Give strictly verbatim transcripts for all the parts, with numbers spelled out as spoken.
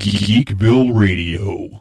Geekville Radio.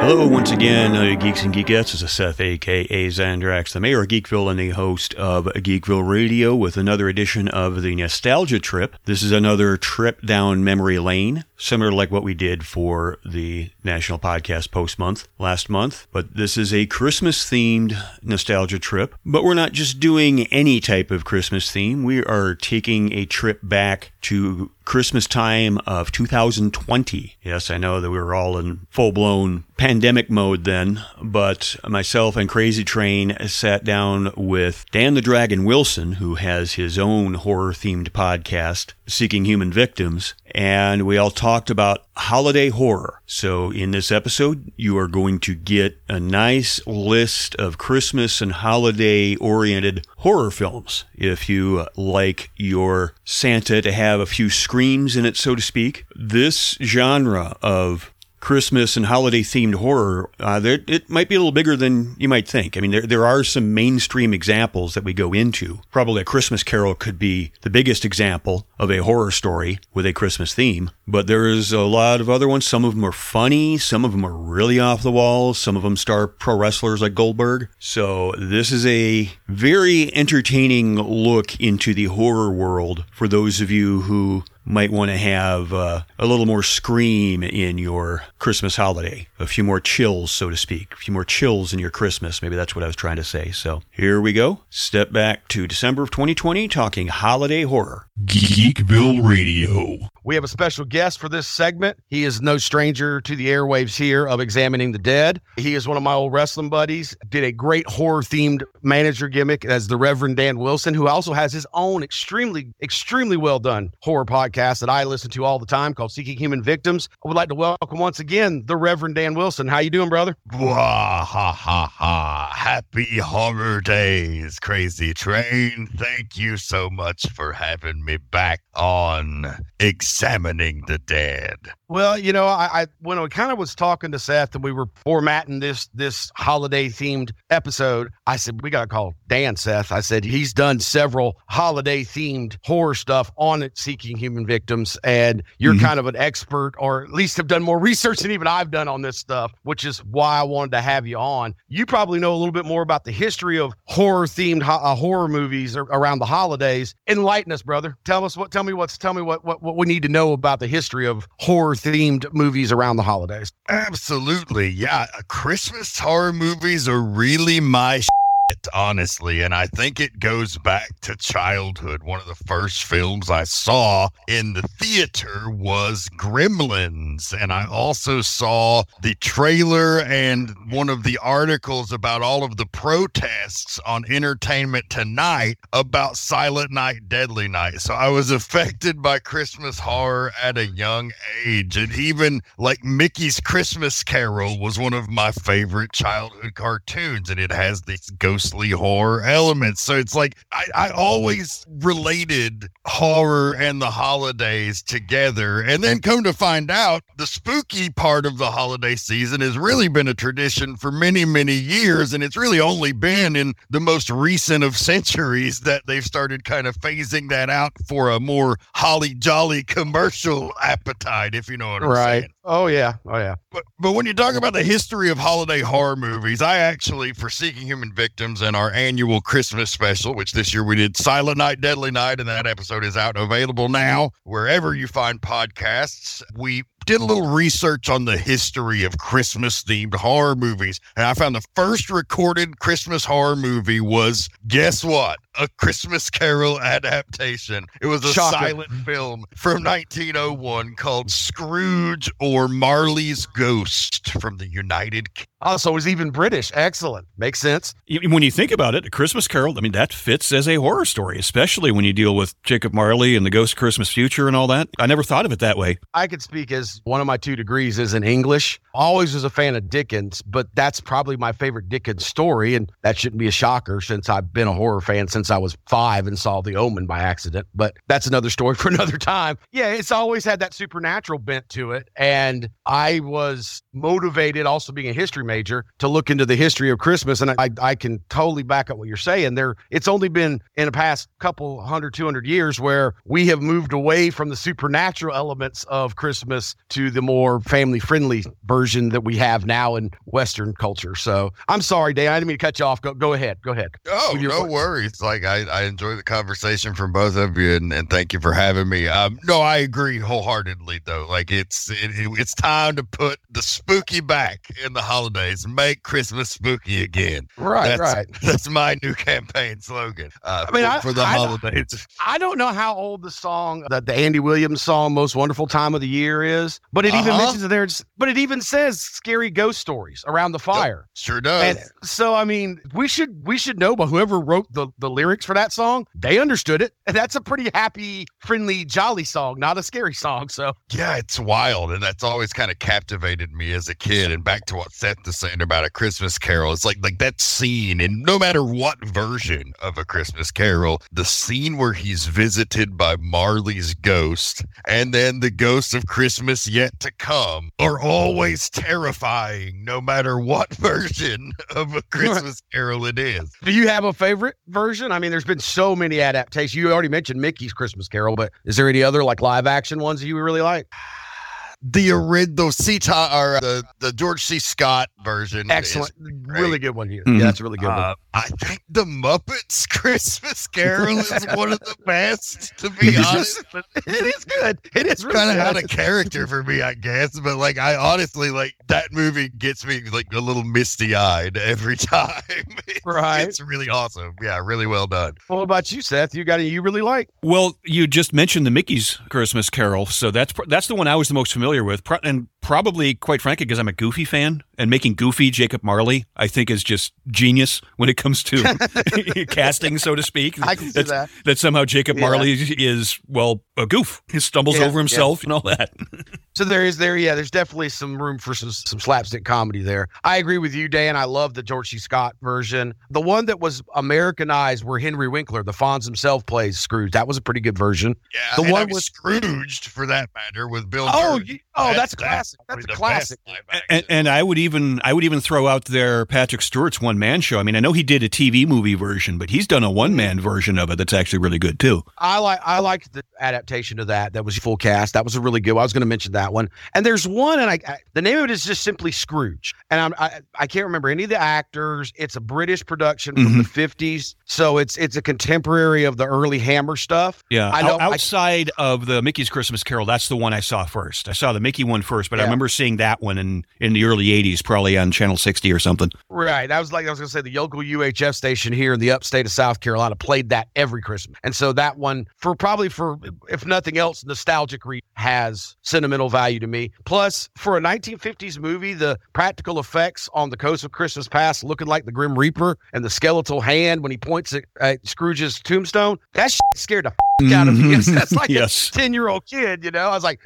Hello once again, uh, Geeks and Geekettes. This is Seth, a k a. Zandrax, the mayor of Geekville and the host of Geekville Radio with another edition of the Nostalgia Trip. This is another trip down memory lane, similar to like what we did for the National Podcast Post Month last month. But this is a Christmas-themed Nostalgia Trip. But we're not just doing any type of Christmas theme. We are taking a trip back to Christmas time of two thousand twenty. Yes, I know that we were all in full-blown pandemic mode then, but myself and Crazy Train sat down with Dan the Dragon Wilson, who has his own horror-themed podcast, Seeking Human Victims, and we all talked about holiday horror. So in this episode, you are going to get a nice list of Christmas and holiday-oriented horror films. If you like your Santa to have a few screams in it, so to speak, this genre of Christmas and holiday-themed horror, uh, there, it might be a little bigger than you might think. I mean, there there are some mainstream examples that we go into. Probably A Christmas Carol could be the biggest example of a horror story with a Christmas theme, but there is a lot of other ones. Some of them are funny, some of them are really off the wall, some of them star pro wrestlers like Goldberg. So this is a very entertaining look into the horror world for those of you who might want to have uh, a little more scream in your Christmas holiday. A few more chills, so to speak. A few more chills in your Christmas. Maybe that's what I was trying to say. So here we go. Step back to December of twenty twenty, talking holiday horror. Geekville Radio. We have a special guest for this segment. He is no stranger to the airwaves here of Examining the Dead. He is one of my old wrestling buddies. Did a great horror-themed manager gimmick as the Reverend Dan Wilson, who also has his own extremely, extremely well-done horror podcast that I listen to all the time called Seeking Human Victims. I would like to welcome once again the Reverend Dan Wilson. How you doing, brother? Wah, ha, ha, ha. Happy horror days, Crazy Train. Thank you so much for having me back on Examining the Dead. Well, you know, I, I when I kind of was talking to Seth and we were formatting this this holiday-themed episode, I said, we got to call Dan, Seth. I said, he's done several holiday-themed horror stuff on it, Seeking Human Victims, and you're mm-hmm. kind of an expert, or at least have done more research than even I've done on this stuff, which is why I wanted to have you on. You probably know a little bit more about the history of horror-themed ho- uh, horror movies or, around the holidays. Enlighten us, brother. Tell us what. Tell me what's. Tell me what, what. What we need to know about the history of horror-themed movies around the holidays. Absolutely, yeah. Christmas horror movies are really my sh- honestly, and I think it goes back to childhood. One of the first films I saw in the theater was Gremlins, and I also saw the trailer and one of the articles about all of the protests on Entertainment Tonight about Silent Night, Deadly Night. So I was affected by Christmas horror at a young age, and even like Mickey's Christmas Carol was one of my favorite childhood cartoons, and it has these ghost horror elements. So it's like I, I always related horror and the holidays together. And then come to find out, the spooky part of the holiday season has really been a tradition for many, many years. And it's really only been in the most recent of centuries that they've started kind of phasing that out for a more holly jolly commercial appetite, if you know what I'm right. saying. Oh, yeah. Oh, yeah. But, but when you talk about the history of holiday horror movies, I actually, for Seeking Human Victims, and our annual Christmas special, which this year we did Silent Night, Deadly Night, and that episode is out and available now wherever you find podcasts. We did a little research on the history of Christmas-themed horror movies, and I found the first recorded Christmas horror movie was, guess what? A Christmas Carol adaptation. It was a Shocker. silent film from nineteen oh one called Scrooge or Marley's Ghost from the United Kingdom. Also, it was even British. Excellent. Makes sense. When you think about it, A Christmas Carol, I mean, that fits as a horror story, especially when you deal with Jacob Marley and the Ghost Christmas Future and all that. I never thought of it that way. I could speak as one of my two degrees is in English. Always was a fan of Dickens, but that's probably my favorite Dickens story, and that shouldn't be a shocker since I've been a horror fan since since I was five and saw The Omen by accident, but that's another story for another time. Yeah, it's always had that supernatural bent to it. And I was motivated, also being a history major, to look into the history of Christmas. And I, I can totally back up what you're saying there. It's only been in the past couple hundred, two hundred years where we have moved away from the supernatural elements of Christmas to the more family-friendly version that we have now in Western culture. So I'm sorry, Dan, I didn't mean to cut you off. Go, go ahead. Go ahead. Oh, no point. Worries. Like I, I enjoy the conversation from both of you, and, and thank you for having me. Um, no, I agree wholeheartedly though. Like it's it, it, it's time to put the spooky back in the holidays. Make Christmas spooky again. Right, that's, right. That's my new campaign slogan. Uh, I mean, for, I, for the I, holidays. I don't know how old the song that the Andy Williams song "Most Wonderful Time of the Year" is, but it even uh-huh. mentions that there's. But it even says scary ghost stories around the fire. Yep, sure does. And so I mean, we should we should know. But whoever wrote the the lyrics for that song, they understood it. And that's a pretty happy, friendly, jolly song, not a scary song. So yeah, it's wild, and that's always kind of captivated me as a kid. And back to what Seth is saying about A Christmas Carol, it's like like that scene, and no matter what version of A Christmas Carol, the scene where he's visited by Marley's ghost and then the ghost of Christmas yet to come are always terrifying, no matter what version of A Christmas Carol it is. Do you have a favorite version? I mean, there's been so many adaptations. You already mentioned Mickey's Christmas Carol, but is there any other like live action ones that you really like? The Aridocita or the, the George C. Scott version. Excellent. Really good one here. Mm-hmm. Yeah, that's a really good uh, one. I think the Muppets Christmas Carol is one of the best, to be honest. It is good. It is really kind of out of character for me, I guess. But like, I honestly like that movie gets me like a little misty eyed every time. It's, right. It's really awesome. Yeah. Really well done. Well, what about you, Seth? You got it. You really like? Well, you just mentioned the Mickey's Christmas Carol. So that's, that's the one I was the most familiar with, and probably, quite frankly, because I'm a Goofy fan, and making Goofy Jacob Marley, I think, is just genius when it comes to casting, so to speak. I can see that. That somehow Jacob yeah. Marley is, well, a goof. He stumbles yeah, over himself yeah. and all that. So there is there, yeah, there's definitely some room for some, some slapstick comedy there. I agree with you, Dan. I love the George C. Scott version. The one that was Americanized where Henry Winkler, the Fonz himself, plays Scrooge. That was a pretty good version. Yeah, the and one I was Scrooged, for that matter, with Bill Oh, you, oh, that's, that's a classic. That's a classic. And, and I would even I would even throw out there Patrick Stewart's one-man show. I mean, I know he did a T V movie version, but he's done a one-man version of it that's actually really good, too. I like I liked the adaptation of that. That was full cast. That was a really good one. I was going to mention that one. And there's one, and I, I the name of it is just simply Scrooge. And I'm, I I can't remember any of the actors. It's a British production from mm-hmm. the fifties, so it's it's a contemporary of the early Hammer stuff. Yeah, I know, outside I, of the Mickey's Christmas Carol, that's the one I saw first. I saw the Mickey one first, but yeah. I remember seeing that one in, in the early eighties, probably on Channel sixty or something. Right. I was like, I was going to say the local U H F station here in the upstate of South Carolina played that every Christmas. And so that one, for probably for, if nothing else, nostalgic re- has sentimental value to me. Plus, for a nineteen fifties movie, the practical effects on the coast of Christmas Past looking like the Grim Reaper and the skeletal hand when he points at, at Scrooge's tombstone, that shit scared the f- out of me. Yes, that's like yes. a ten-year-old kid, you know? I was like,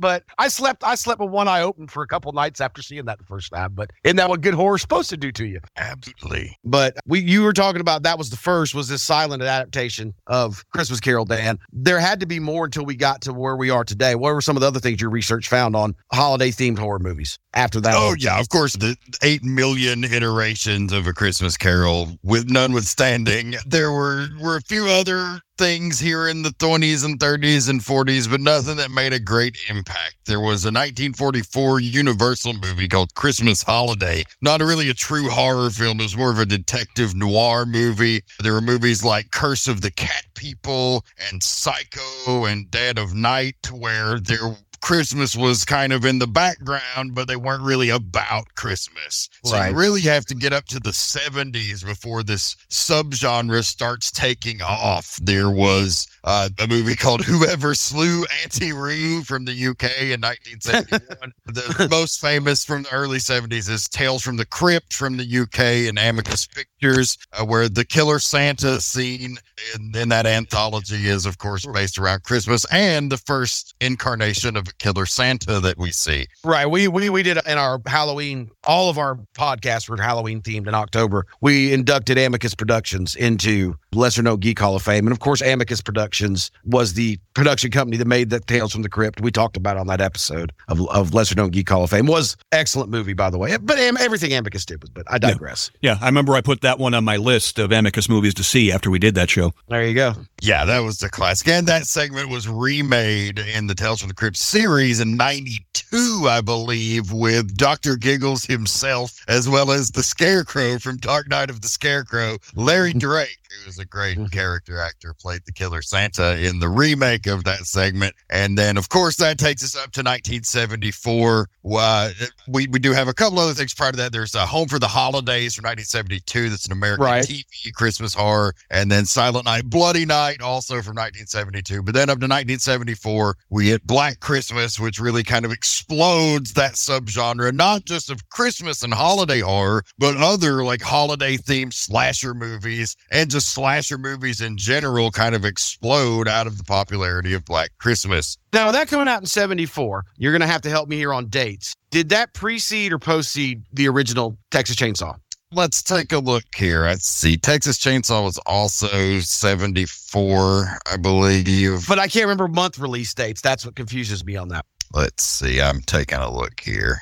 but I slept I slept with one eye open for a couple nights after seeing that the first time. But isn't that what good horror's supposed to do to you? Absolutely. But we you were talking about that was the first, was this silent adaptation of Christmas Carol, Dan. There had to be more until we got to where we are today. What were some of the other things your research found on holiday-themed horror movies after that? Oh, yeah, of course, the eight million iterations of A Christmas Carol, with notwithstanding, there were, were a few other things here in the twenties and thirties and forties, but nothing that made a great impact. There was a nineteen forty-four Universal movie called Christmas Holiday. Not really a true horror film. It was more of a detective noir movie. There were movies like Curse of the Cat People and Psycho and Dead of Night, where there Christmas was kind of in the background, but they weren't really about Christmas. So right. you really have to get up to the seventies before this subgenre starts taking off. There was uh, a movie called Whoever Slew Auntie Roo from the U K in nineteen seventy-one. The most famous from the early seventies is Tales from the Crypt from the U K and Amicus Pictures, uh, where the Killer Santa scene in, in that anthology is, of course, based around Christmas and the first incarnation of Killer Santa that we see. Right. We we we did in our Halloween, all of our podcasts were Halloween themed in October. We inducted Amicus Productions into Lesser Known Geek Hall of Fame. And of course, Amicus Productions was the production company that made the Tales from the Crypt we talked about on that episode of, of Lesser Known Geek Hall of Fame. Was excellent movie, by the way. But um, everything Amicus did was, but I digress. Yeah. yeah, I remember I put that one on my list of Amicus movies to see after we did that show. There you go. Yeah, that was the classic. And that segment was remade in the Tales from the Crypt series in ninety-two, I believe, with Doctor Giggles himself, as well as the Scarecrow from Dark Knight of the Scarecrow, Larry Drake, who's a great character actor, played the killer Santa in the remake of that segment. And then, of course, that takes us up to nineteen seventy-four. Uh, we, we do have a couple other things prior to that. There's a Home for the Holidays from nineteen seventy-two. That's an American right. T V Christmas horror. And then Silent Night, Bloody Night, also from nineteen seventy-two. But then up to nineteen seventy-four, we hit Black Christmas, which really kind of explodes that subgenre, not just of Christmas and holiday horror, but other like holiday-themed slasher movies and just slasher movies in general kind of explode out of the popularity of Black Christmas. Now, that coming out in seventy-four, you're going to have to help me here on dates. Did that precede or postcede the original Texas Chainsaw? Let's take a look here. Let's see. Texas Chainsaw was also seventy-four, I believe. But I can't remember month release dates. That's what confuses me on that. Let's see. I'm taking a look here.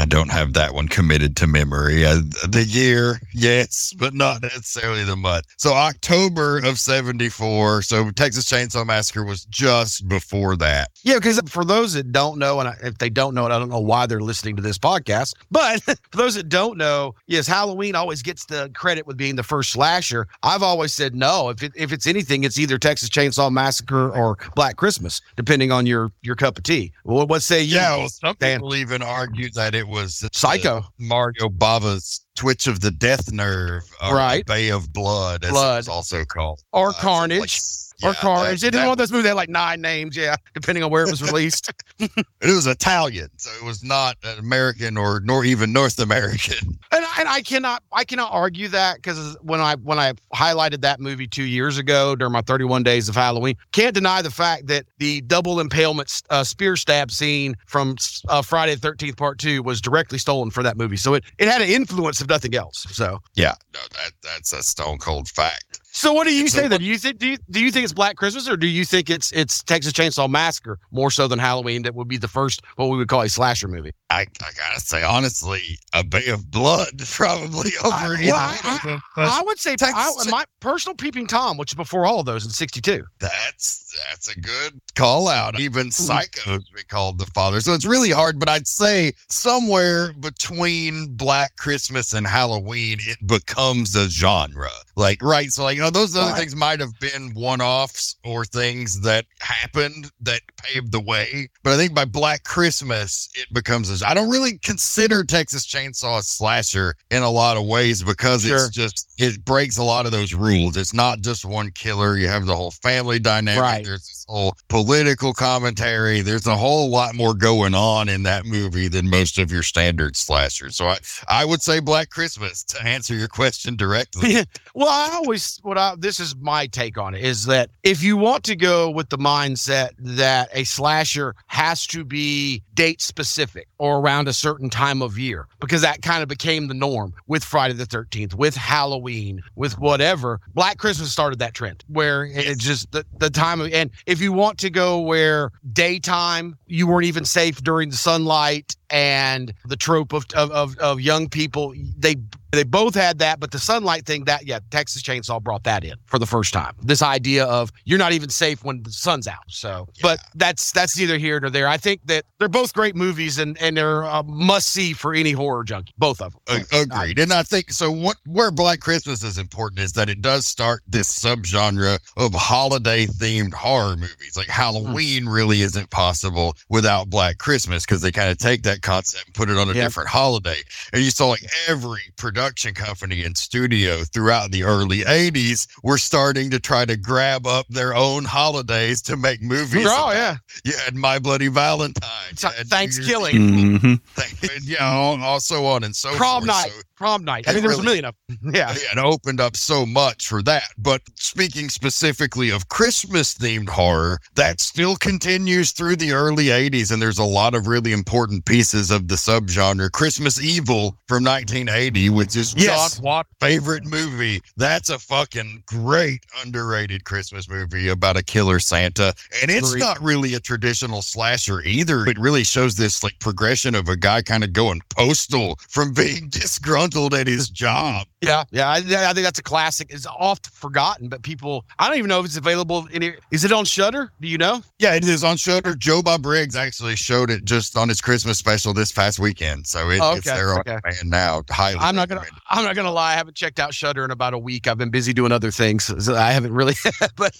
I don't have that one committed to memory. Uh, the year, yes, but not necessarily the month. So October of seventy-four. So Texas Chainsaw Massacre was just before that. Yeah, because for those that don't know, and if they don't know it, I don't know why they're listening to this podcast. But for those that don't know, yes, Halloween always gets the credit with being the first slasher. I've always said no. If it, if it's anything, it's either Texas Chainsaw Massacre or Black Christmas, depending on your, your cup of tea. Well, what say you? Yeah, well, some people even argue that it It was Psycho, Mario Bava's Twitch of the Death Nerve, or right. Bay of Blood, as Blood. It's also called, or uh, Carnage. Like, yeah, or Carnage. That, it didn't want those movies that had like nine names, yeah, depending on where it was released. It was Italian, so it was not American or nor even North American. And I, and I cannot I cannot argue that, because when I when I highlighted that movie two years ago during my thirty-one Days of Halloween, can't deny the fact that the double impalement uh, spear stab scene from uh, Friday the thirteenth Part Two was directly stolen for that movie. So it, it had an influence of nothing else. So yeah, no, that that's a stone cold fact. So what do you it's say a, then? Do you think do you, do you think it's Black Christmas, or do you think it's it's Texas Chainsaw Massacre more so than Halloween, that would be the first what we would call a slasher movie? I, I gotta say honestly, a Bay of Blood probably over. I, well, I, I, I would say Texas, I, my personal Peeping Tom, which is before all of those in sixty-two. That's that's a good call out. Even Psycho's been called the father, so it's really hard. But I'd say somewhere between Black Christmas and Halloween, it becomes a genre. Like right, so like. You know, those other right. things might have been one-offs or things that happened that paved the way. But I think by Black Christmas, it becomes a, I don't really consider Texas Chainsaw a slasher in a lot of ways, because sure. it's just, it breaks a lot of those rules. It's not just one killer. You have the whole family dynamic. Right. There's this whole political commentary. There's a whole lot more going on in that movie than most of your standard slashers. So I, I would say Black Christmas, to answer your question directly. Yeah. Well, I always... What I, this is my take on it, is that if you want to go with the mindset that a slasher has to be date specific or around a certain time of year, because that kind of became the norm with Friday the thirteenth, with Halloween, with whatever, Black Christmas started that trend where it, it just the, the time of, and if you want to go where daytime, you weren't even safe during the sunlight. And the trope of, of of young people, they they both had that, but the sunlight thing, that yeah, Texas Chainsaw brought that in for the first time. This idea of you're not even safe when the sun's out. So, yeah. But that's that's neither here nor there. I think that they're both great movies, and and they're a must see for any horror junkie. Both of them. Uh, agreed. I, and I think so. What where Black Christmas is important is that it does start this subgenre of holiday themed horror movies. Like Halloween mm. really isn't possible without Black Christmas, because they kind of take that concept and put it on a yep. different holiday. And you saw like every production company and studio throughout the early eighties were starting to try to grab up their own holidays to make movies. Oh yeah. You had My Bloody Valentine. T- Thanksgiving. Mm-hmm. Thank- yeah, also on and so Prom forth. Night. So- prom night. I mean, there's really, a million of them. Yeah. It opened up so much for that. But speaking specifically of Christmas-themed horror, that still continues through the early eighties, and there's a lot of really important pieces of the subgenre. Christmas Evil from nineteen eighty, which is yes. John Watt's favorite movie. That's a fucking great underrated Christmas movie about a killer Santa. And it's Great. Not really a traditional slasher either. It really shows this like progression of a guy kind of going postal from being disgruntled at his job. Yeah, yeah, I, I think that's a classic. It's oft forgotten, but people, I don't even know if it's available. Any, is it on Shudder? Do you know? Yeah, it is on Shudder. Joe Bob Briggs actually showed it just on his Christmas special this past weekend, so it, oh, okay, it's there okay. on and now. Highly I'm not gonna, I'm not gonna lie. I haven't checked out Shudder in about a week. I've been busy doing other things. So I haven't really, but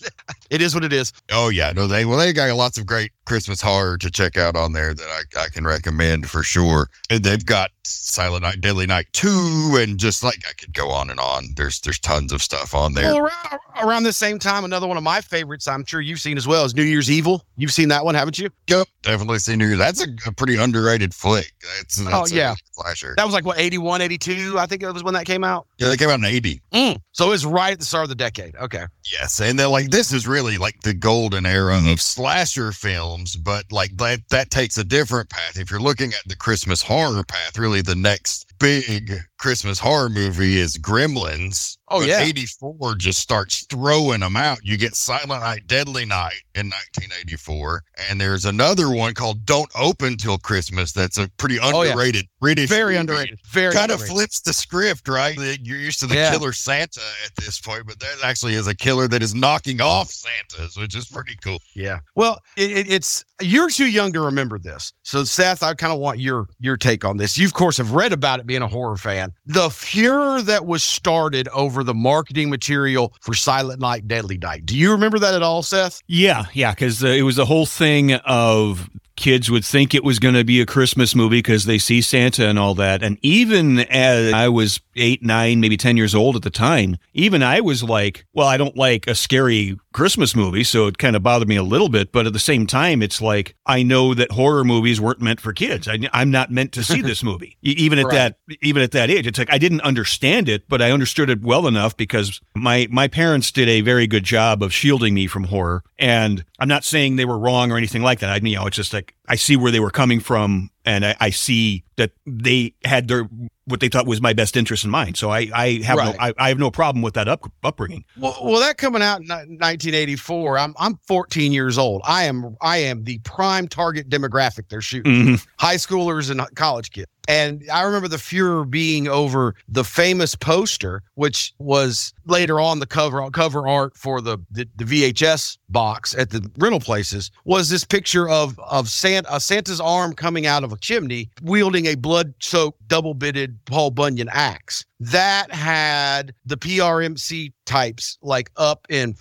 it is what it is. Oh yeah, no, they well they got lots of great Christmas horror to check out on there that I, I can recommend for sure. And they've got Silent Night, Deadly Night two, and just like I could go on and on. There's there's tons of stuff on there. Well, around, around the same time, another one of my favorites, I'm sure you've seen as well, is New Year's Evil. You've seen that one, haven't you? Yep, definitely seen New Year's. That's a, a pretty underrated flick. That's, that's oh yeah, slasher. That was like what eighty-one, eighty-two. I think it was when that came out. Yeah, that came out in eighty. Mm. So it was right at the start of the decade. Okay. Yes, and then like this is really like the golden era of slasher films, but like that that takes a different path. If you're looking at the Christmas horror path, really the next big Christmas horror movie is Gremlins. Oh, but yeah. eighty-four just starts throwing them out. You get Silent Night, Deadly Night in nineteen eighty-four. And there's another one called Don't Open Till Christmas that's a pretty underrated oh, yeah. British Very movie. underrated. Very Kind underrated. of flips the script, right? You're used to the yeah. killer Santa at this point, but that actually is a killer that is knocking off Santas, which is pretty cool. Yeah. Well, it, it, it's you're too young to remember this. So, Seth, I kind of want your, your take on this. You, of course, have read about it being a horror fan. The furor that was started over the marketing material for Silent Night, Deadly Night. Do you remember that at all, Seth? Yeah, yeah, because uh, it was a whole thing of kids would think it was going to be a Christmas movie because they see Santa and all that. And even as I was eight, nine, maybe ten years old at the time, even I was like, well, I don't like a scary Christmas movie, so it kind of bothered me a little bit. But at the same time, it's like, I know that horror movies weren't meant for kids. I, I'm not meant to see this movie. Even at right. that even at that age, it's like, I didn't understand it, but I understood it well enough because my, my parents did a very good job of shielding me from horror. And I'm not saying they were wrong or anything like that. I mean, you know, it's just like, I see where they were coming from, and I, I see that they had their what they thought was my best interest in mind. So I, I have right. no I, I have no problem with that up, upbringing. Well, well, that coming out in nineteen eighty-four, I'm I'm fourteen years old. I am I am the prime target demographic they're shooting, mm-hmm. high schoolers and college kids. And I remember the furor being over the famous poster, which was later on the cover cover art for the, the, the V H S box at the rental places, was this picture of of Santa, uh, Santa's arm coming out of a chimney wielding a blood-soaked, double-bitted Paul Bunyan axe. That had the P R M C types like up in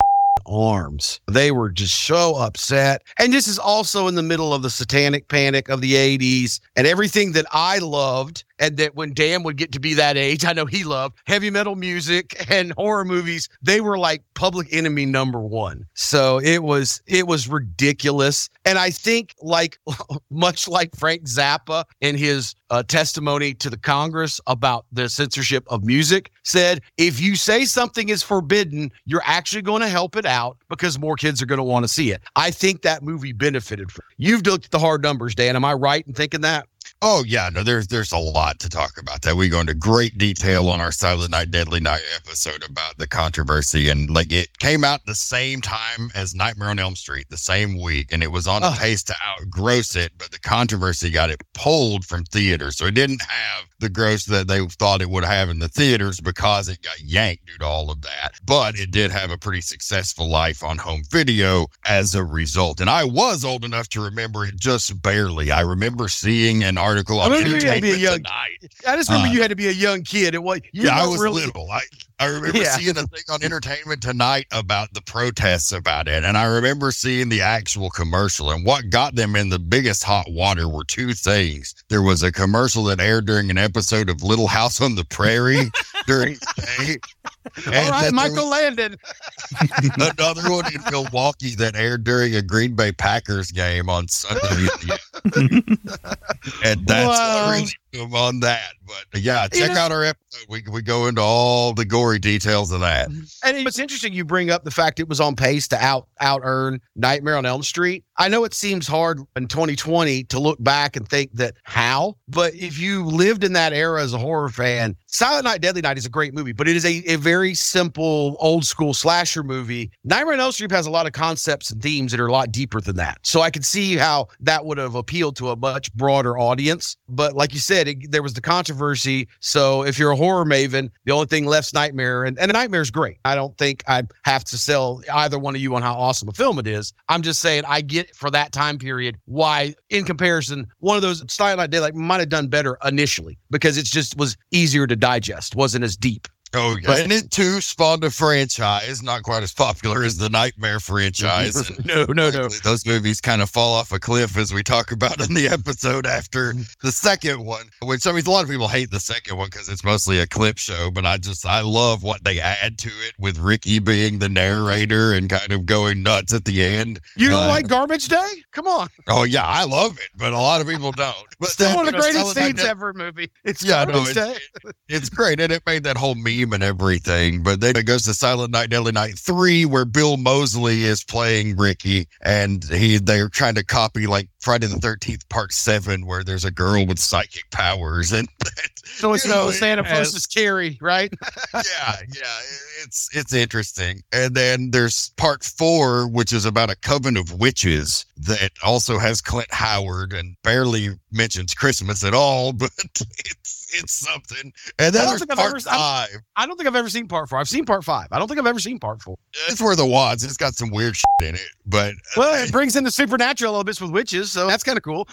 arms. They were just so upset. And this is also in the middle of the satanic panic of the eighties and everything that I loved. And that when Dan would get to be that age, I know he loved heavy metal music and horror movies. They were like public enemy number one. So it was it was ridiculous. And I think like much like Frank Zappa in his uh, testimony to the Congress about the censorship of music said, if you say something is forbidden, you're actually going to help it out because more kids are going to want to see it. I think that movie benefited from it. You've looked at the hard numbers, Dan. Am I right in thinking that? Oh, yeah. No, there's there's a lot to talk about that. We go into great detail on our Silent Night, Deadly Night episode about the controversy. And like it came out the same time as Nightmare on Elm Street, the same week. And it was on oh. a pace to outgross it. But the controversy got it pulled from theaters. So it didn't have the gross that they thought it would have in the theaters because it got yanked due to all of that. But it did have a pretty successful life on home video as a result. And I was old enough to remember it just barely. I remember seeing an article on Entertainment Tonight. I just remember uh, you had to be a young kid. It was, you yeah, I was really- little. I, I remember yeah. seeing a thing on Entertainment Tonight about the protests about it. And I remember seeing the actual commercial. And what got them in the biggest hot water were two things. There was a commercial that aired during an episode of Little House on the Prairie during the day. All right, Michael Landon. Another one in Milwaukee that aired during a Green Bay Packers game on Sunday. And that's wow. what really them on that. But yeah, check you know, out our episode. We we go into all the gory details of that. And it's interesting you bring up the fact it was on pace to out out earn Nightmare on Elm Street. I know it seems hard in twenty twenty to look back and think that how, but if you lived in that era as a horror fan, Silent Night, Deadly Night is a great movie, but it is a, a very simple old school slasher movie. Nightmare on Elm Street has a lot of concepts and themes that are a lot deeper than that. So I could see how that would have appealed to a much broader audience. But like you said, it, there was the controversy. So if you're a horror maven, the only thing left's Nightmare, and, and Nightmare's great. I don't think I have to sell either one of you on how awesome a film it is. I'm just saying I get for that time period why, in comparison, one of those Silent Night, Daylight might have done better initially because it just was easier to digest, wasn't as deep. Oh, yeah. But, and it too spawned a franchise, not quite as popular as the Nightmare franchise. And no, no, no. Those movies kind of fall off a cliff, as we talk about in the episode after the second one. Which I mean, a lot of people hate the second one because it's mostly a clip show, but I just, I love what they add to it with Ricky being the narrator and kind of going nuts at the end. You don't uh, like Garbage Day? Come on. Oh, yeah, I love it, but a lot of people don't. But still that, one of the greatest scenes like ever movie. It's yeah, Garbage no, Day. It, it's great, and it made that whole meme and everything, but then it goes to Silent Night, Deadly Night three, where Bill Moseley is playing Ricky, and he they're trying to copy like Friday the thirteenth Part seven, where there's a girl with psychic powers, and so it's no Santa versus Carrie, right? yeah, yeah, it's it's interesting. And then there's Part four, which is about a coven of witches that also has Clint Howard and barely mentions Christmas at all, but it's. It's something. And then there's part ever, five. I don't think I've ever seen part four. I've seen part five. I don't think I've ever seen part four. It's worth a watch. It's got some weird shit in it. But well, it brings in the supernatural elements with witches, so that's kind of cool.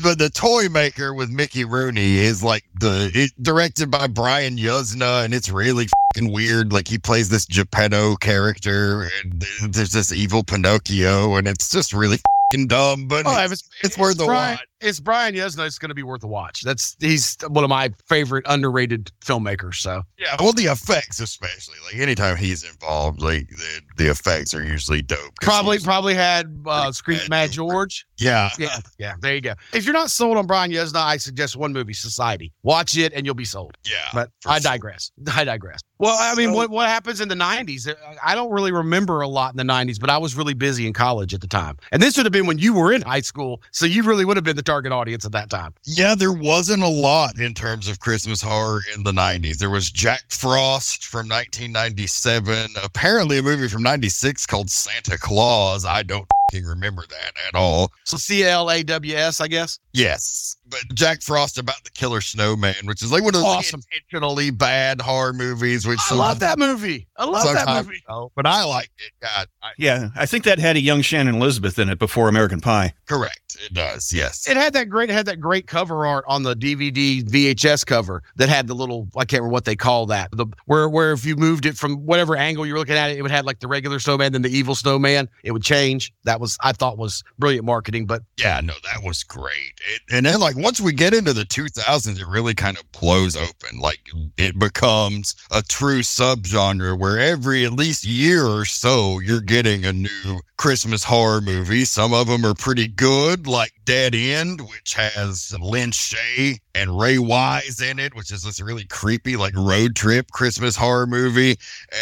But the Toy Maker with Mickey Rooney is like the it, directed by Brian Yuzna, and it's really fucking weird. Like he plays this Geppetto character, and there's this evil Pinocchio, and it's just really fucking dumb. But oh, it's, it's, it's worth it's a Brian. watch. It's Brian Yuzna. It's going to be worth a watch. That's he's one of my favorite underrated filmmakers. So yeah, well, the effects especially. Like anytime he's involved, like the, the effects are usually dope. Probably, probably had uh, Scream Mad George. Yeah, yeah, yeah. There you go. If you're not sold on Brian Yuzna, I suggest one movie, Society. Watch it, and you'll be sold. Yeah, but I digress. Sure. I digress. Well, I mean, so, what what happens in the nineties? I don't really remember a lot in the nineties, but I was really busy in college at the time, and this would have been when you were in high school, so you really would have been the target audience at that time. Yeah, there wasn't a lot in terms of Christmas horror in the nineties. There was Jack Frost from nineteen ninety-seven, apparently a movie from ninety-six called Santa Claus. I don't remember that at all. So C L A W S, I guess? Yes. But Jack Frost about the killer snowman, which is like one of those awesome. intentionally bad horror movies. Which I love that movie. I love that movie. Oh, but I liked it. God, I, yeah, I think that had a young Shannon Elizabeth in it before American Pie. Correct. It does, yes. It had that great it had that great cover art on the D V D V H S cover that had the little, I can't remember what they call that, the where where if you moved it from whatever angle you're looking at it, it would have like the regular snowman, then the evil snowman. It would change. That was I thought was brilliant marketing, but yeah, no, that was great. It, and then like once we get into the two thousands, it really kind of blows open. Like it becomes a true subgenre where every at least year or so you're getting a new Christmas horror movie. Some of them are pretty good, like Dead End, which has Lynn Shay and Ray Wise in it, which is this really creepy, like road trip Christmas horror movie.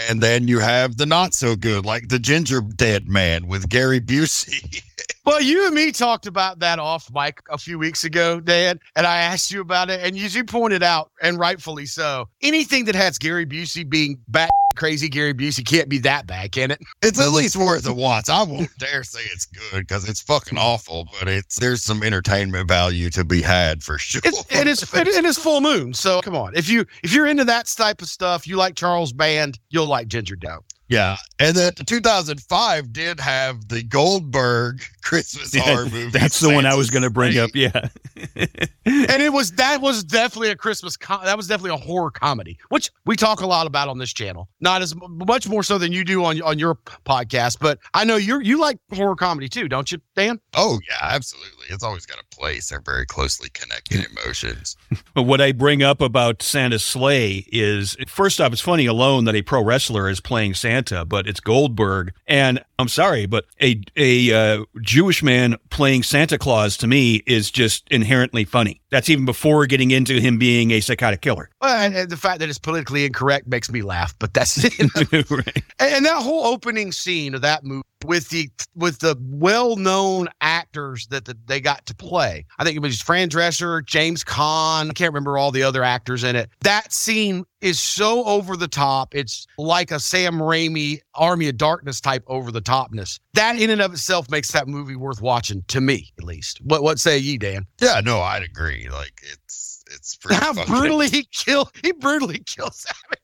And then you have the not so good, like The Ginger Dead Man with Gary Busey. Well, you and me talked about that off mic a few weeks ago, Dan, and I asked you about it, and you, you pointed out, and rightfully so, anything that has Gary Busey being bat crazy Gary Busey can't be that bad, can it? It's at least worth a watch. I won't dare say it's good because it's fucking awful, but it's there's some entertainment value to be had for sure. It's, and it's it, it is full moon, so come on. If you if you're into that type of stuff, you like Charles Band, you'll like Ginger Doe. Yeah, and then two thousand five did have the Goldberg Christmas yeah, horror movie. That's the Santa one I was going to bring up, yeah. And it was that was definitely a Christmas com- that was definitely a horror comedy, which we talk a lot about on this channel. Not as much more so than you do on on your podcast, but I know you you like horror comedy too, don't you, Dan? Oh yeah, absolutely. It's always got a place. They're very closely connected emotions. But what I bring up about Santa's sleigh is first off, it's funny alone that a pro wrestler is playing Santa, but it's Goldberg, and I'm sorry, but a a uh, Jewish man playing Santa Claus to me is just inherently funny. That's even before getting into him being a psychotic killer. Well, and the fact that it's politically incorrect makes me laugh, but that's it. You know? Right. And that whole opening scene of that movie with the with the well-known actors that the, they got to play. I think it was Fran Drescher, James Caan. I can't remember all the other actors in it. That scene is so over the top. It's like a Sam Raimi Army of Darkness type over the topness. That in and of itself makes that movie worth watching, to me at least. What what say you, Dan? Yeah, no, I'd agree. Like it's it's pretty how funny. brutally he kill he brutally kills Abbott.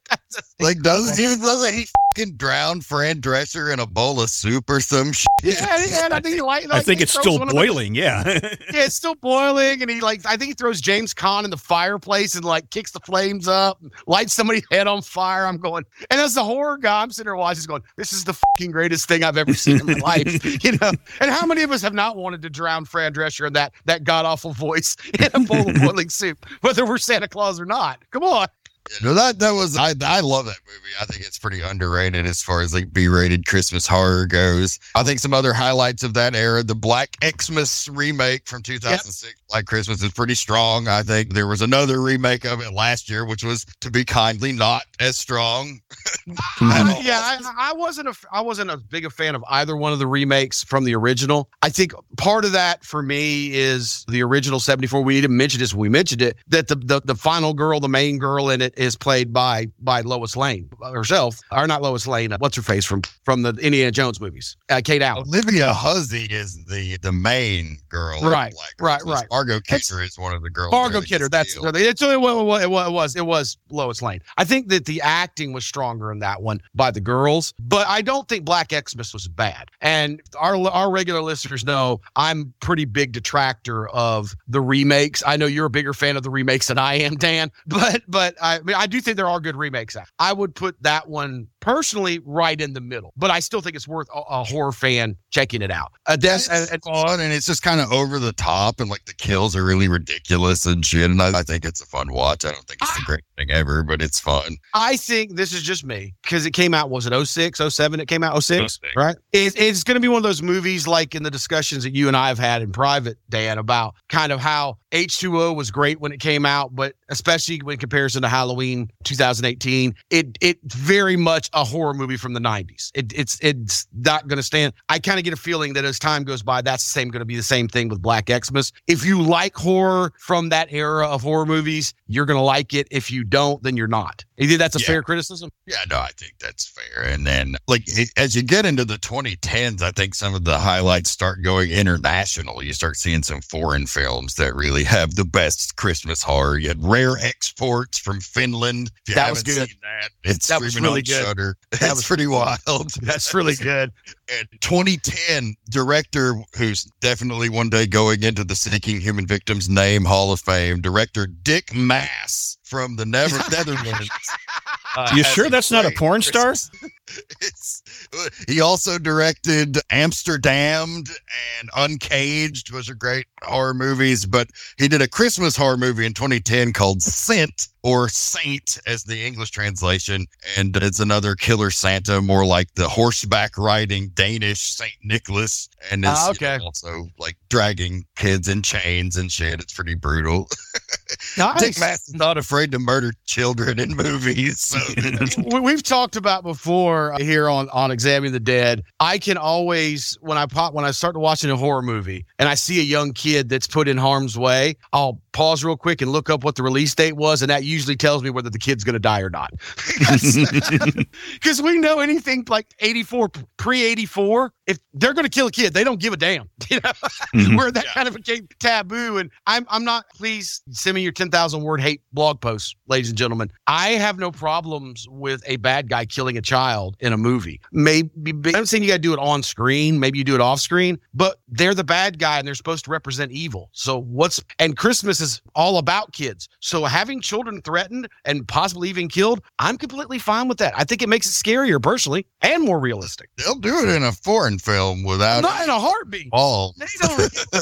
Like doesn't he doesn't he fucking drown Fran Drescher in a bowl of soup or some shit? Yeah, and I think he like, like I think it's still boiling. Yeah, yeah, it's still boiling, and he like I think he throws James Caan in the fireplace and like kicks the flames up, lights somebody's head on fire. I'm going, and as the horror guy, I'm sitting there watching, going, this is the fucking greatest thing I've ever seen in my life, you know. And how many of us have not wanted to drown Fran Drescher in that that god awful voice in a bowl of boiling soup, whether we're Santa Claus or not? Come on. You know, that that was I I love that movie. I think it's pretty underrated as far as like B-rated Christmas horror goes. I think some other highlights of that era, the Black Xmas remake from two thousand six, yep. Black Christmas, is pretty strong. I think there was another remake of it last year, which was, to be kindly, not as strong. I, yeah, I, I wasn't a I wasn't as big a fan of either one of the remakes from the original. I think part of that for me is the original seventy-four. We didn't mention this. We mentioned it that the the, the final girl, the main girl in it, is played by by Lois Lane herself, or not Lois Lane. Uh, what's her face from from the Indiana Jones movies? Uh, Kate Allen. Olivia Hussey is the the main girl. Right, right, right. Margot Kidder is one of the girls. Margot Kidder. That's it's, it, was, it was it was Lois Lane. I think that the acting was stronger in that one by the girls, but I don't think Black Xmas was bad. And our our regular listeners know I'm pretty big detractor of the remakes. I know you're a bigger fan of the remakes than I am, Dan. But but I. I mean, I do think there are good remakes. I would put that one personally right in the middle, but I still think it's worth a, a horror fan checking it out. Uh, that's it's and, fun, and it's just kind of over the top, and like the kills are really ridiculous and shit. And I, I think it's a fun watch. I don't think it's the greatest thing ever, but it's fun. I think this is just me because it came out, was it oh six, oh seven? It came out oh six, right? It, it's going to be one of those movies like in the discussions that you and I have had in private, Dan, about kind of how H two O was great when it came out, but especially when in comparison to Halloween. Halloween two thousand eighteen, it it very much a horror movie from the nineties. It, it's it's not going to stand. I kind of get a feeling that as time goes by, that's the same going to be the same thing with Black Xmas. If you like horror from that era of horror movies, you're going to like it. If you don't, then you're not. You think that's a yeah. fair criticism? Yeah, no, I think that's fair. And then, like, it, as you get into the twenty tens, I think some of the highlights start going international. You start seeing some foreign films that really have the best Christmas horror. You had Rare Exports from Finland. If you that haven't was good. Seen that, it's that was really good. Shudder. That that's was pretty wild. That's really good. And twenty ten director, who's definitely one day going into the Seeking Human Victims Name Hall of Fame, director Dick Mass from the Never Netherlands. Uh, you sure that's not a porn Christmas. Star? It's, he also directed Amsterdammed and Uncaged, which are great horror movies, but he did a Christmas horror movie in twenty ten called Sent, or Saint as the English translation, and it's another killer Santa, more like the horseback riding Danish Saint Nicholas, and it's uh, okay. you know, also like dragging kids in chains and shit. It's pretty brutal. Nice. Dick Mass is not afraid to murder children in movies. So, you know. We've talked about before here on, on Examining the Dead. I can always, when I pop, when I start watching a horror movie and I see a young kid that's put in harm's way, I'll pause real quick and look up what the release date was, and that usually tells me whether the kid's going to die or not. Because we know anything like eighty-four, pre eighty-four, if they're going to kill a kid, they don't give a damn. You know, mm-hmm. Where that yeah. kind of became taboo. And I'm I'm not. Please send me your ten thousand word hate blog post, ladies and gentlemen. I have no problems with a bad guy killing a child in a movie. Maybe I'm saying you got to do it on screen. Maybe you do it off screen. But they're the bad guy, and they're supposed to represent evil. So what's and Christmas is all about kids. So having children threatened and possibly even killed, I'm completely fine with that. I think it makes it scarier personally and more realistic. They'll do it in a foreign foreign film without... Not in a heartbeat. All. They don't give a,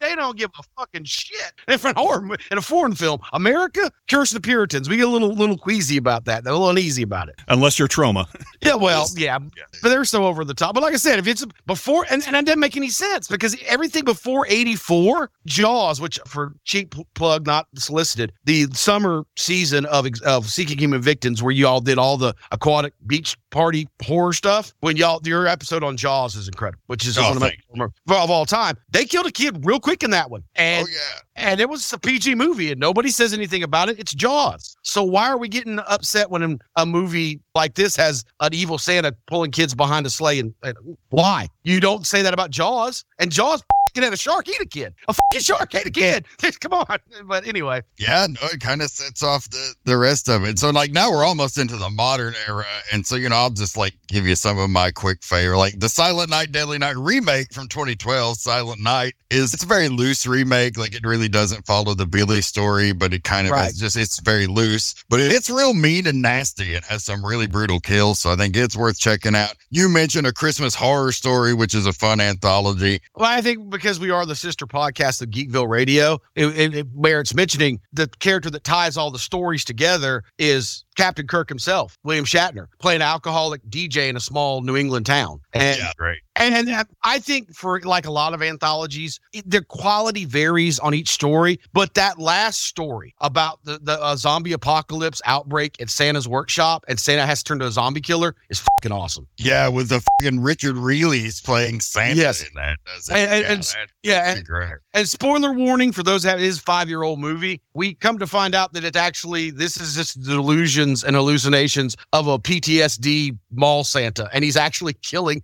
they don't give a fucking shit. If an horror, in a foreign film, America, Curse of the Puritans, we get a little little queasy about that. They're a little uneasy about it. Unless you're Trauma. Yeah, well, yeah. But they're so over the top. But like I said, if it's before... And, and that doesn't make any sense because everything before eighty-four, Jaws, which for cheap plug, not solicited, the summer season of, of Seeking Human Victims where you all did all the aquatic beach party horror stuff, when y'all, your episode on Jaws is incredible, which is oh, one of my favorite of all time. They killed a kid real quick in that one. And, oh, yeah. And it was a P G movie and nobody says anything about it. It's Jaws. So why are we getting upset when a movie like this has an evil Santa pulling kids behind a sleigh? And, and why? You don't say that about Jaws. And Jaws f***ing had a shark eat a kid. A f***ing shark ate a kid. Come on. But anyway. Yeah, no, it kind of sets off the, the rest of it. So, like, now we're almost into the modern era. And so, you know, I'll just, like, give you some of my quick favor. Like, the Silent Night, Deadly Night remake from twenty twelve, Silent Night, is it's a very loose remake. Like, it really doesn't follow the Billy story, but it kind of right. is just, it's very loose. But it, it's real mean and nasty. It has some really brutal kills. So I think it's worth checking out. You mentioned A Christmas Horror Story, which is a fun anthology. Well, I think because we are the sister podcast of Geekville Radio, it, it, it merits mentioning the character that ties all the stories together is Captain Kirk himself, William Shatner, playing an alcoholic D J in a small New England town. And, yeah, great. And, and I think for like a lot of anthologies, it, their quality varies on each story. But that last story about the, the uh, zombie apocalypse outbreak at Santa's workshop and Santa has to turn to a zombie killer is fucking awesome. Yeah, with the fucking Richard Reilly's playing Santa yes. in that. Doesn't and, and, yeah, and, yeah and, great. And spoiler warning for those that have his five-year-old movie, we come to find out that it's actually, this is just delusion and hallucinations of a P T S D mall Santa, and he's actually killing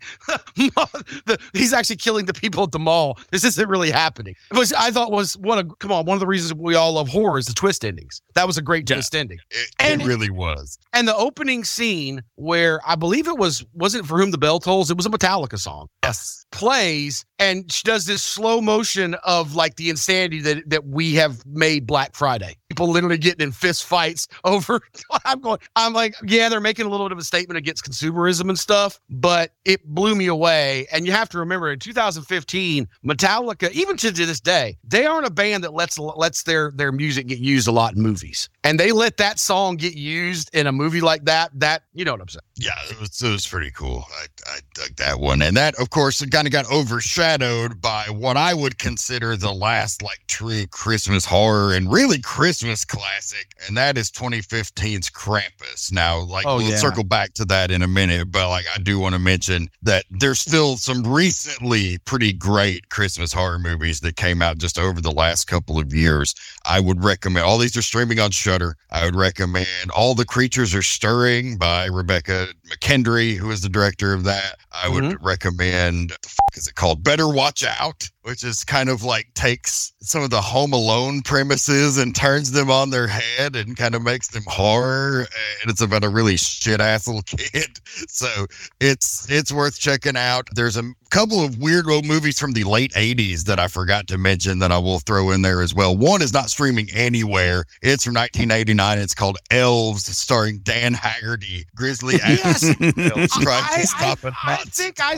the, he's actually killing the people at the mall. This isn't really happening. It was, I thought was one of come on one of the reasons we all love horror is the twist endings. That was a great yeah, twist ending. It, and, it really was. And the opening scene where I believe it was wasn't For Whom the Bell Tolls. It was a Metallica song. Yes, plays and she does this slow motion of like the insanity that that we have made Black Friday. People literally getting in fist fights over. I'm going, I'm like, yeah, they're making a little bit of a statement against consumerism and stuff, but it blew me away. And you have to remember in two thousand fifteen, Metallica, even to this day, they aren't a band that lets, lets their, their music get used a lot in movies. And they let that song get used in a movie like that, that, you know what I'm saying? Yeah, it was, it was pretty cool. I, I dug that one. And that, of course, it kind of got overshadowed by what I would consider the last like true Christmas horror and really Christmas classic, and that is twenty fifteen's Krampus. Now, like, oh, we'll yeah. circle back to that in a minute, but like, I do want to mention that there's still some recently pretty great Christmas horror movies that came out just over the last couple of years. I would recommend all these are streaming on Shudder. I would recommend All the Creatures Are Stirring by Rebecca McKendry, who is the director of that. I would mm-hmm. recommend the fuck is it called? Better Watch Out, which is kind of like takes some of the Home Alone premises and turns them on their head and kind of makes them horror. And it's about a really shit ass little kid. So it's it's worth checking out. There's a couple of weird old movies from the late eighties that I forgot to mention that I will throw in there as well. One is not streaming anywhere. It's from nineteen eighty-nine. It's called Elves, starring Dan Haggerty. Grizzly ass elves trying to stop a I think I...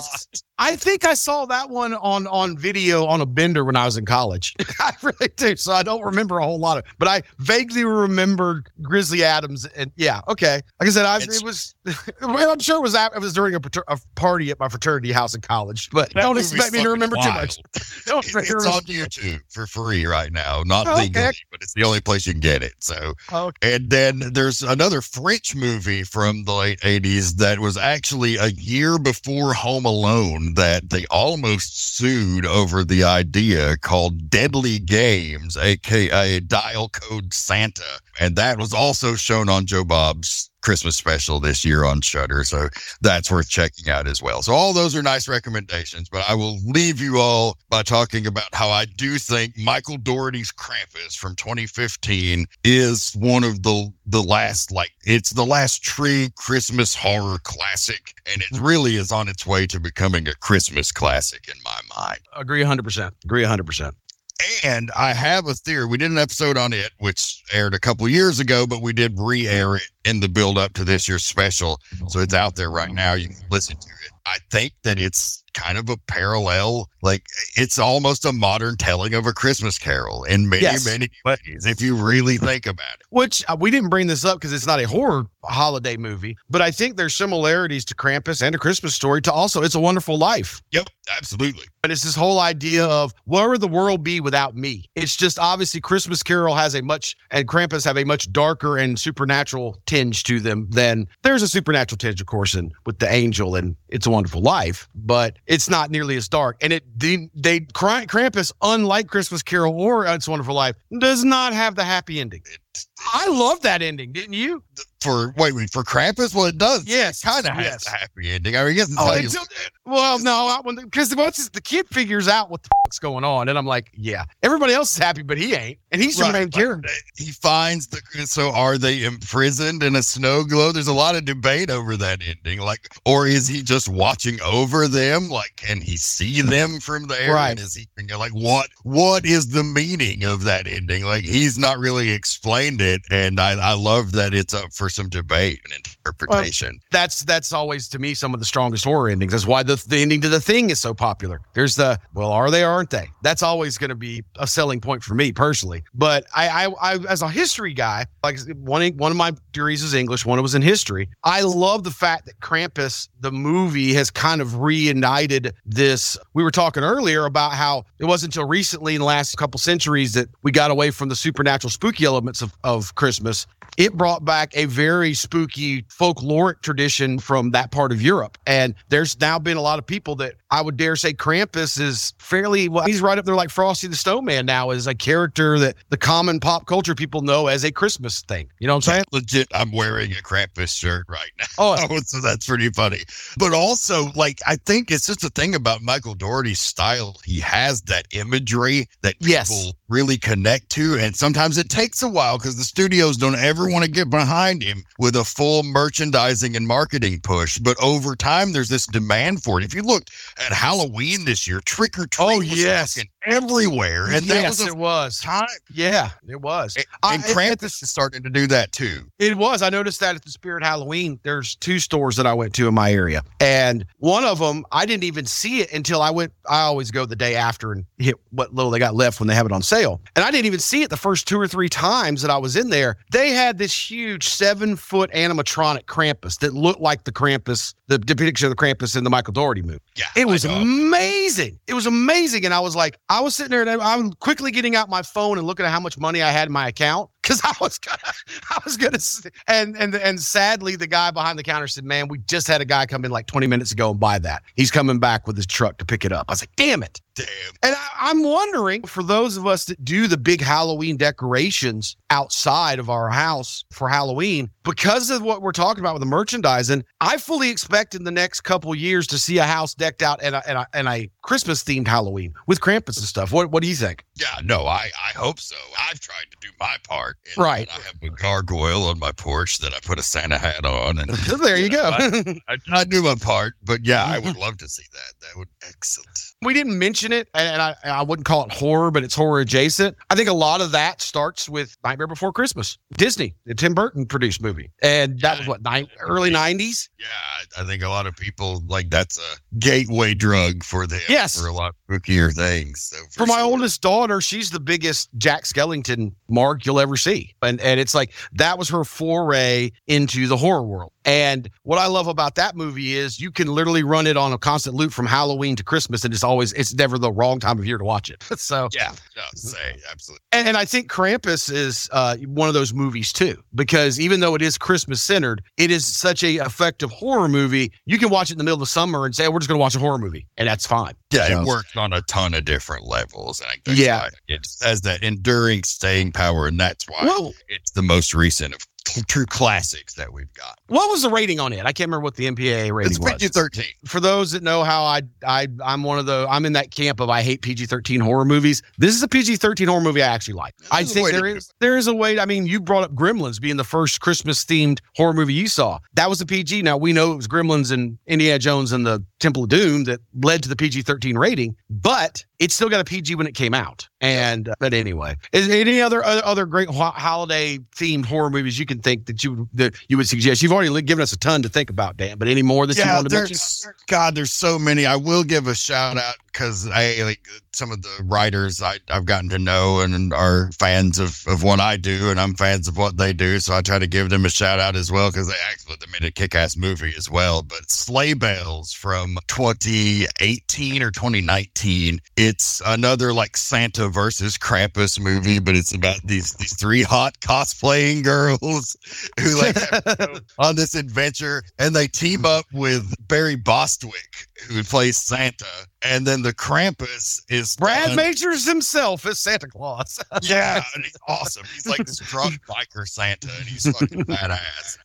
I think I saw that one on, on video on a bender when I was in college. I really do. So I don't remember a whole lot of it, but I vaguely remembered Grizzly Adams. And yeah, okay. Like I said, I, it was, I'm sure it was, it was during a, a party at my fraternity house in college, but don't expect me to remember wild. too much. Don't it, it's remember. on YouTube for free right now. Not oh, legally, okay. but it's the only place you can get it. So, oh, okay. And then there's another French movie from the late eighties that was actually a year before Home Alone, that they almost sued over the idea, called Deadly Games, aka Dial Code Santa, and that was also shown on Joe Bob's Christmas special this year on Shudder, so that's worth checking out as well. So all those are nice recommendations, but I will leave you all by talking about how I do think Michael Dougherty's Krampus from twenty fifteen is one of the the last, like, it's the last true Christmas horror classic, and it really is on its way to becoming a Christmas classic in my mind. Agree one hundred percent. Agree one hundred percent. And I have a theory. We did an episode on it, which aired a couple years ago, but we did re-air it in the build up to this year's special. So it's out there right now. You can listen to it. I think that it's kind of a parallel, like it's almost a modern telling of A Christmas Carol in many, yes. many ways, if you really think about it. Which uh, we didn't bring this up because it's not a horror holiday movie, but I think there's similarities to Krampus and A Christmas Story to also It's a Wonderful Life. Yep, absolutely. But it's this whole idea of where would the world be without me? It's just obviously Christmas Carol has a much, and Krampus have a much darker and supernatural tinge to them than, there's a supernatural tinge, of course, and with the angel and It's a Wonderful Life, but it's not nearly as dark. And it they, they Krampus, unlike Christmas Carol or It's a Wonderful Life, does not have the happy ending. I love that ending, didn't you? For wait, wait for Krampus, well, it does. Yes, kind of yes. has a happy ending. I mean, yes, it's oh, like, until, well, no, because once the kid figures out what the fuck's going on, and I'm like, yeah, everybody else is happy, but he ain't, and he's right, the main character. He finds the. So, are they imprisoned in a snow globe? There's a lot of debate over that ending, like, or is he just watching over them? Like, can he see them from there? Right? And is he like what? What is the meaning of that ending? Like, he's not really explained it, and I, I love that it's up for some debate and interpretation. Well, that's that's always to me some of the strongest horror endings. That's why the, the ending to The Thing is so popular. There's the well, are they or aren't they? That's always going to be a selling point for me personally. But I, I, I as a history guy, like one one of my degrees is English, one was in history. I love the fact that Krampus, the movie, has kind of reignited this. We were talking earlier about how it wasn't until recently in the last couple centuries that we got away from the supernatural spooky elements of, of Christmas. It brought back a very spooky folkloric tradition from that part of Europe. And there's now been a lot of people that I would dare say Krampus is fairly, well, he's right up there like Frosty the Snowman now is a character that the common pop culture people know as a Christmas thing. You know what I'm saying? Legit, I'm wearing a Krampus shirt right now. Oh, so that's pretty funny. But also, like, I think it's just a thing about Michael Dougherty's style. He has that imagery that people yes. really connect to. And sometimes it takes a while because the studios don't ever want to get behind him with a full merchandising and marketing push, but over time there's this demand for it. If you looked at Halloween this year, trick or treat oh, was yes. everywhere, and yes, that was a it was time. Yeah, it was. And, and I, Krampus it, is starting to do that too. It was. I noticed that at the Spirit Halloween, there's two stores that I went to in my area, and one of them I didn't even see it until I went. I always go the day after and hit what little they got left when they have it on sale, and I didn't even see it the first two or three times that I was in there. They had this huge seven-foot animatronic Krampus that looked like the Krampus, the depiction of the Krampus in the Michael Dougherty movie. Yeah, it was amazing. It was amazing. And I was like, I was sitting there and I'm quickly getting out my phone and looking at how much money I had in my account. Because I was gonna, I was gonna, and and and sadly, the guy behind the counter said, "Man, we just had a guy come in like twenty minutes ago and buy that. He's coming back with his truck to pick it up." I was like, "Damn it!" Damn. And I, I'm wondering, for those of us that do the big Halloween decorations outside of our house for Halloween, because of what we're talking about with the merchandising, I fully expect in the next couple years to see a house decked out and a, and a, and a Christmas themed Halloween with Krampus and stuff. What what do you think? Yeah, no, I I hope so. I've tried to do my part. And right. I have a gargoyle on my porch that I put a Santa hat on. And there you, you know, go. I, I, I do my part, but yeah, I would love to see that. That would be excellent. We didn't mention it, and I, I wouldn't call it horror, but it's horror adjacent. I think a lot of that starts with Nightmare Before Christmas, Disney, the Tim Burton produced movie. And that yeah, was what, nine, early nineties? Yeah, I think a lot of people, like, that's a gateway drug for them. Yes. For a lot of spookier things. So for for my sure. oldest daughter, she's the biggest Jack Skellington mark you'll ever see. And, and it's like, that was her foray into the horror world. And what I love about that movie is you can literally run it on a constant loop from Halloween to Christmas, and it's always, it's never the wrong time of year to watch it. So yeah, no, say absolutely. And, and I think Krampus is uh, one of those movies too, because even though it is Christmas centered, it is such a effective horror movie. You can watch it in the middle of the summer and say, oh, we're just going to watch a horror movie, and that's fine. Yeah, so, it works on a ton of different levels. And I think yeah, like it has that enduring staying power, and that's why well, it's the most recent of true classics that we've got. What was the rating on it? I can't remember what the M P A A rating it's was. It's P G thirteen. For those that know how I, I, I'm one of the, I'm in that camp of I hate P G thirteen horror movies. This is a P G thirteen horror movie I actually like. This I think there is, there is a way. I mean, you brought up Gremlins being the first Christmas themed horror movie you saw. That was a P G. Now we know it was Gremlins and Indiana Jones and the Temple of Doom that led to the P G thirteen rating, but it still got a P G when it came out. And, uh, but anyway, is any other, other, other great ho- holiday themed horror movies you can didn't think that you that you would suggest. You've already given us a ton to think about, Dan, but any more that yeah, you want to mention? God, there's so many. I will give a shout out because I like some of the writers I, I've gotten to know and are fans of, of what I do, and I'm fans of what they do. So I try to give them a shout out as well because they actually made a kick-ass movie as well. But Sleigh Bells from twenty eighteen or twenty nineteen, it's another like Santa versus Krampus movie, but it's about these these three hot cosplaying girls who like have on this adventure, and they team up with Barry Bostwick, who plays Santa. And then the Krampus is Brad done. Majors himself as Santa Claus. Yeah, and he's awesome. He's like this drunk biker Santa, and he's fucking badass.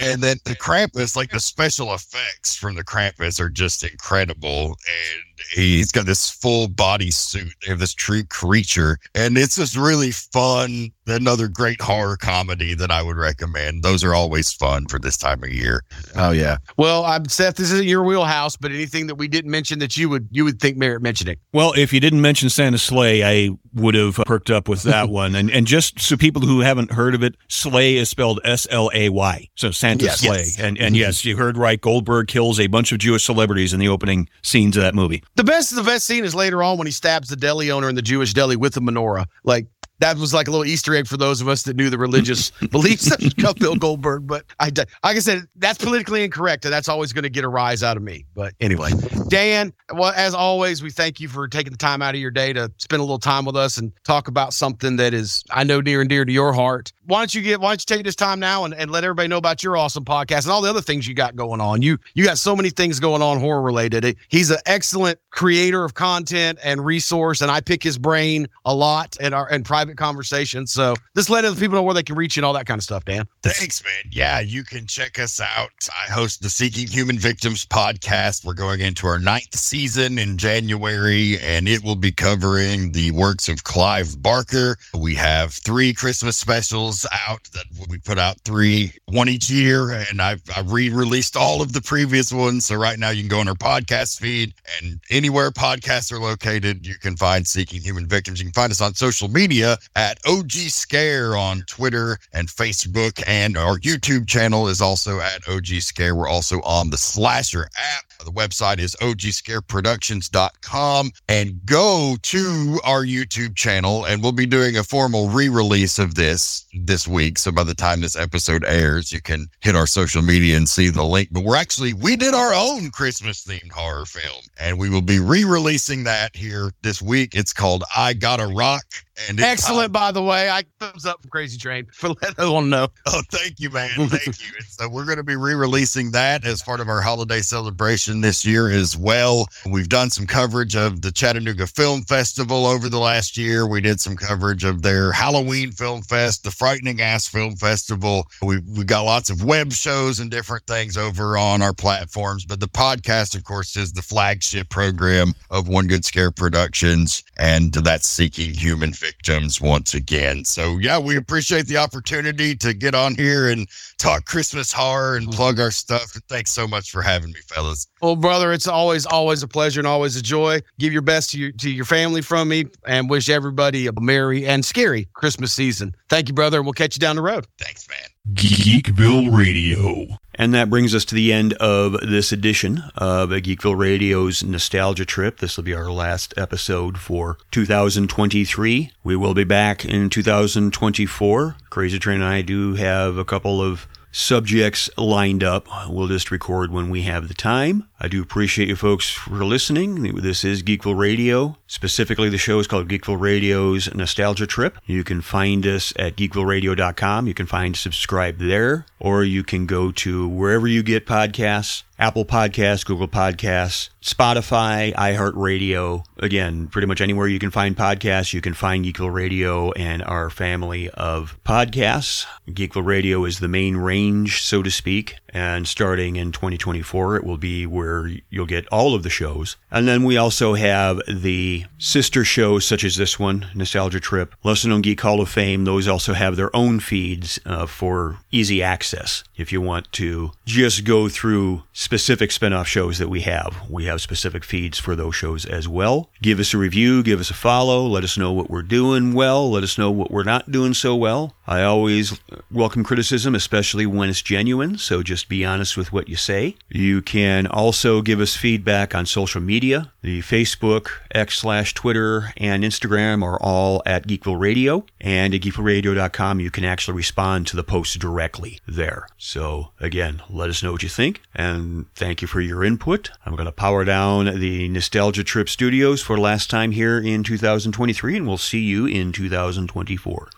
And then the Krampus, like the special effects from the Krampus are just incredible. And he's got this full body suit. They have this true creature. And it's just really fun. Another great horror comedy that I would recommend. Those are always fun for this time of year. Oh, yeah. Well, I'm, Seth, this is your wheelhouse, but anything that we didn't mention that you would you would think merit mentioning? Well, if you didn't mention Santa's Sleigh, I would have perked up with that one. And and just so people who haven't heard of it, Sleigh is spelled S L A Y. So Santa's yes, Sleigh. Yes. And, and yes, you heard right. Goldberg kills a bunch of Jewish celebrities in the opening scenes of that movie. The best the best scene is later on when he stabs the deli owner in the Jewish deli with the menorah. Like, that was like a little Easter egg for those of us that knew the religious beliefs of Bill Goldberg. But I, like I said, that's politically incorrect, and that's always going to get a rise out of me. But anyway, Dan, well, as always, we thank you for taking the time out of your day to spend a little time with us and talk about something that is, I know, near and dear to your heart. Why don't you get? Why don't you take this time now and, and let everybody know about your awesome podcast and all the other things you got going on? You you got so many things going on horror related. He's an excellent creator of content and resource, and I pick his brain a lot in our in private conversations. So just let other people know where they can reach you and all that kind of stuff, Dan. Thanks, man. Yeah, you can check us out. I host the Seeking Human Victims podcast. We're going into our ninth season in January, and it will be covering the works of Clive Barker. We have three Christmas specials out that we put out three one each year, and I've I re-released all of the previous ones. So right now you can go on our podcast feed, and anywhere podcasts are located, you can find Seeking Human Victims. You can find us on social media at O G Scare on Twitter and Facebook, and our YouTube channel is also at O G Scare. We're also on the Slasher app. The website is O G Scare Productions dot com, and go to our YouTube channel, and we'll be doing a formal re-release of this this week. So by the time this episode airs, you can hit our social media and see the link. But we're actually, we did our own Christmas-themed horror film, and we will be re-releasing that here this week. It's called I Gotta Rock. And excellent, by the way. I thumbs up from Crazy Train for letting everyone know. Oh, thank you, man. Thank you. And so we're going to be re-releasing that as part of our holiday celebration this year as well. We've done some coverage of the Chattanooga Film Festival over the last year. We did some coverage of their Halloween Film Fest, the Frightening Ass Film Festival. We we got lots of web shows and different things over on our platforms. But the podcast, of course, is the flagship program of One Good Scare Productions, and that's Seeking Human Victims. victims once again. So yeah, we appreciate the opportunity to get on here and talk Christmas horror and plug our stuff. And thanks so much for having me, fellas. Well, brother, it's always, always a pleasure and always a joy. Give your best to your, to your family from me, and wish everybody a merry and scary Christmas season. Thank you, brother. We'll catch you down the road. Thanks, man. Geekville Radio. And that brings us to the end of this edition of Geekville Radio's Nostalgia Trip. This will be our last episode for two thousand twenty-three. We will be back in two thousand twenty-four. Crazy Train and I do have a couple of subjects lined up. We'll just record when we have the time. I do appreciate you folks for listening. This is Geekville Radio. Specifically, the show is called Geekville Radio's Nostalgia Trip. You can find us at geekville radio dot com. You can find subscribe there, or you can go to wherever you get podcasts. Apple Podcasts, Google Podcasts, Spotify, iHeartRadio. Again, pretty much anywhere you can find podcasts, you can find Geekville Radio and our family of podcasts. Geekville Radio is the main range, so to speak. And starting in twenty twenty-four, it will be where you'll get all of the shows. And then we also have the the sister shows such as this one, Nostalgia Trip, Lesser Known Geek Hall of Fame, those also have their own feeds uh, for easy access if you want to just go through specific spinoff shows that we have. We have specific feeds for those shows as well. Give us a review, give us a follow, let us know what we're doing well, let us know what we're not doing so well. I always welcome criticism, especially when it's genuine, so just be honest with what you say. You can also give us feedback on social media. The Facebook, X slash Twitter, and Instagram are all at Geekville Radio, and at geekville radio dot com you can actually respond to the posts directly there. So again, let us know what you think, and thank you for your input. I'm going to power down the Nostalgia Trip Studios for the last time here in two thousand twenty-three, and we'll see you in two thousand twenty-four.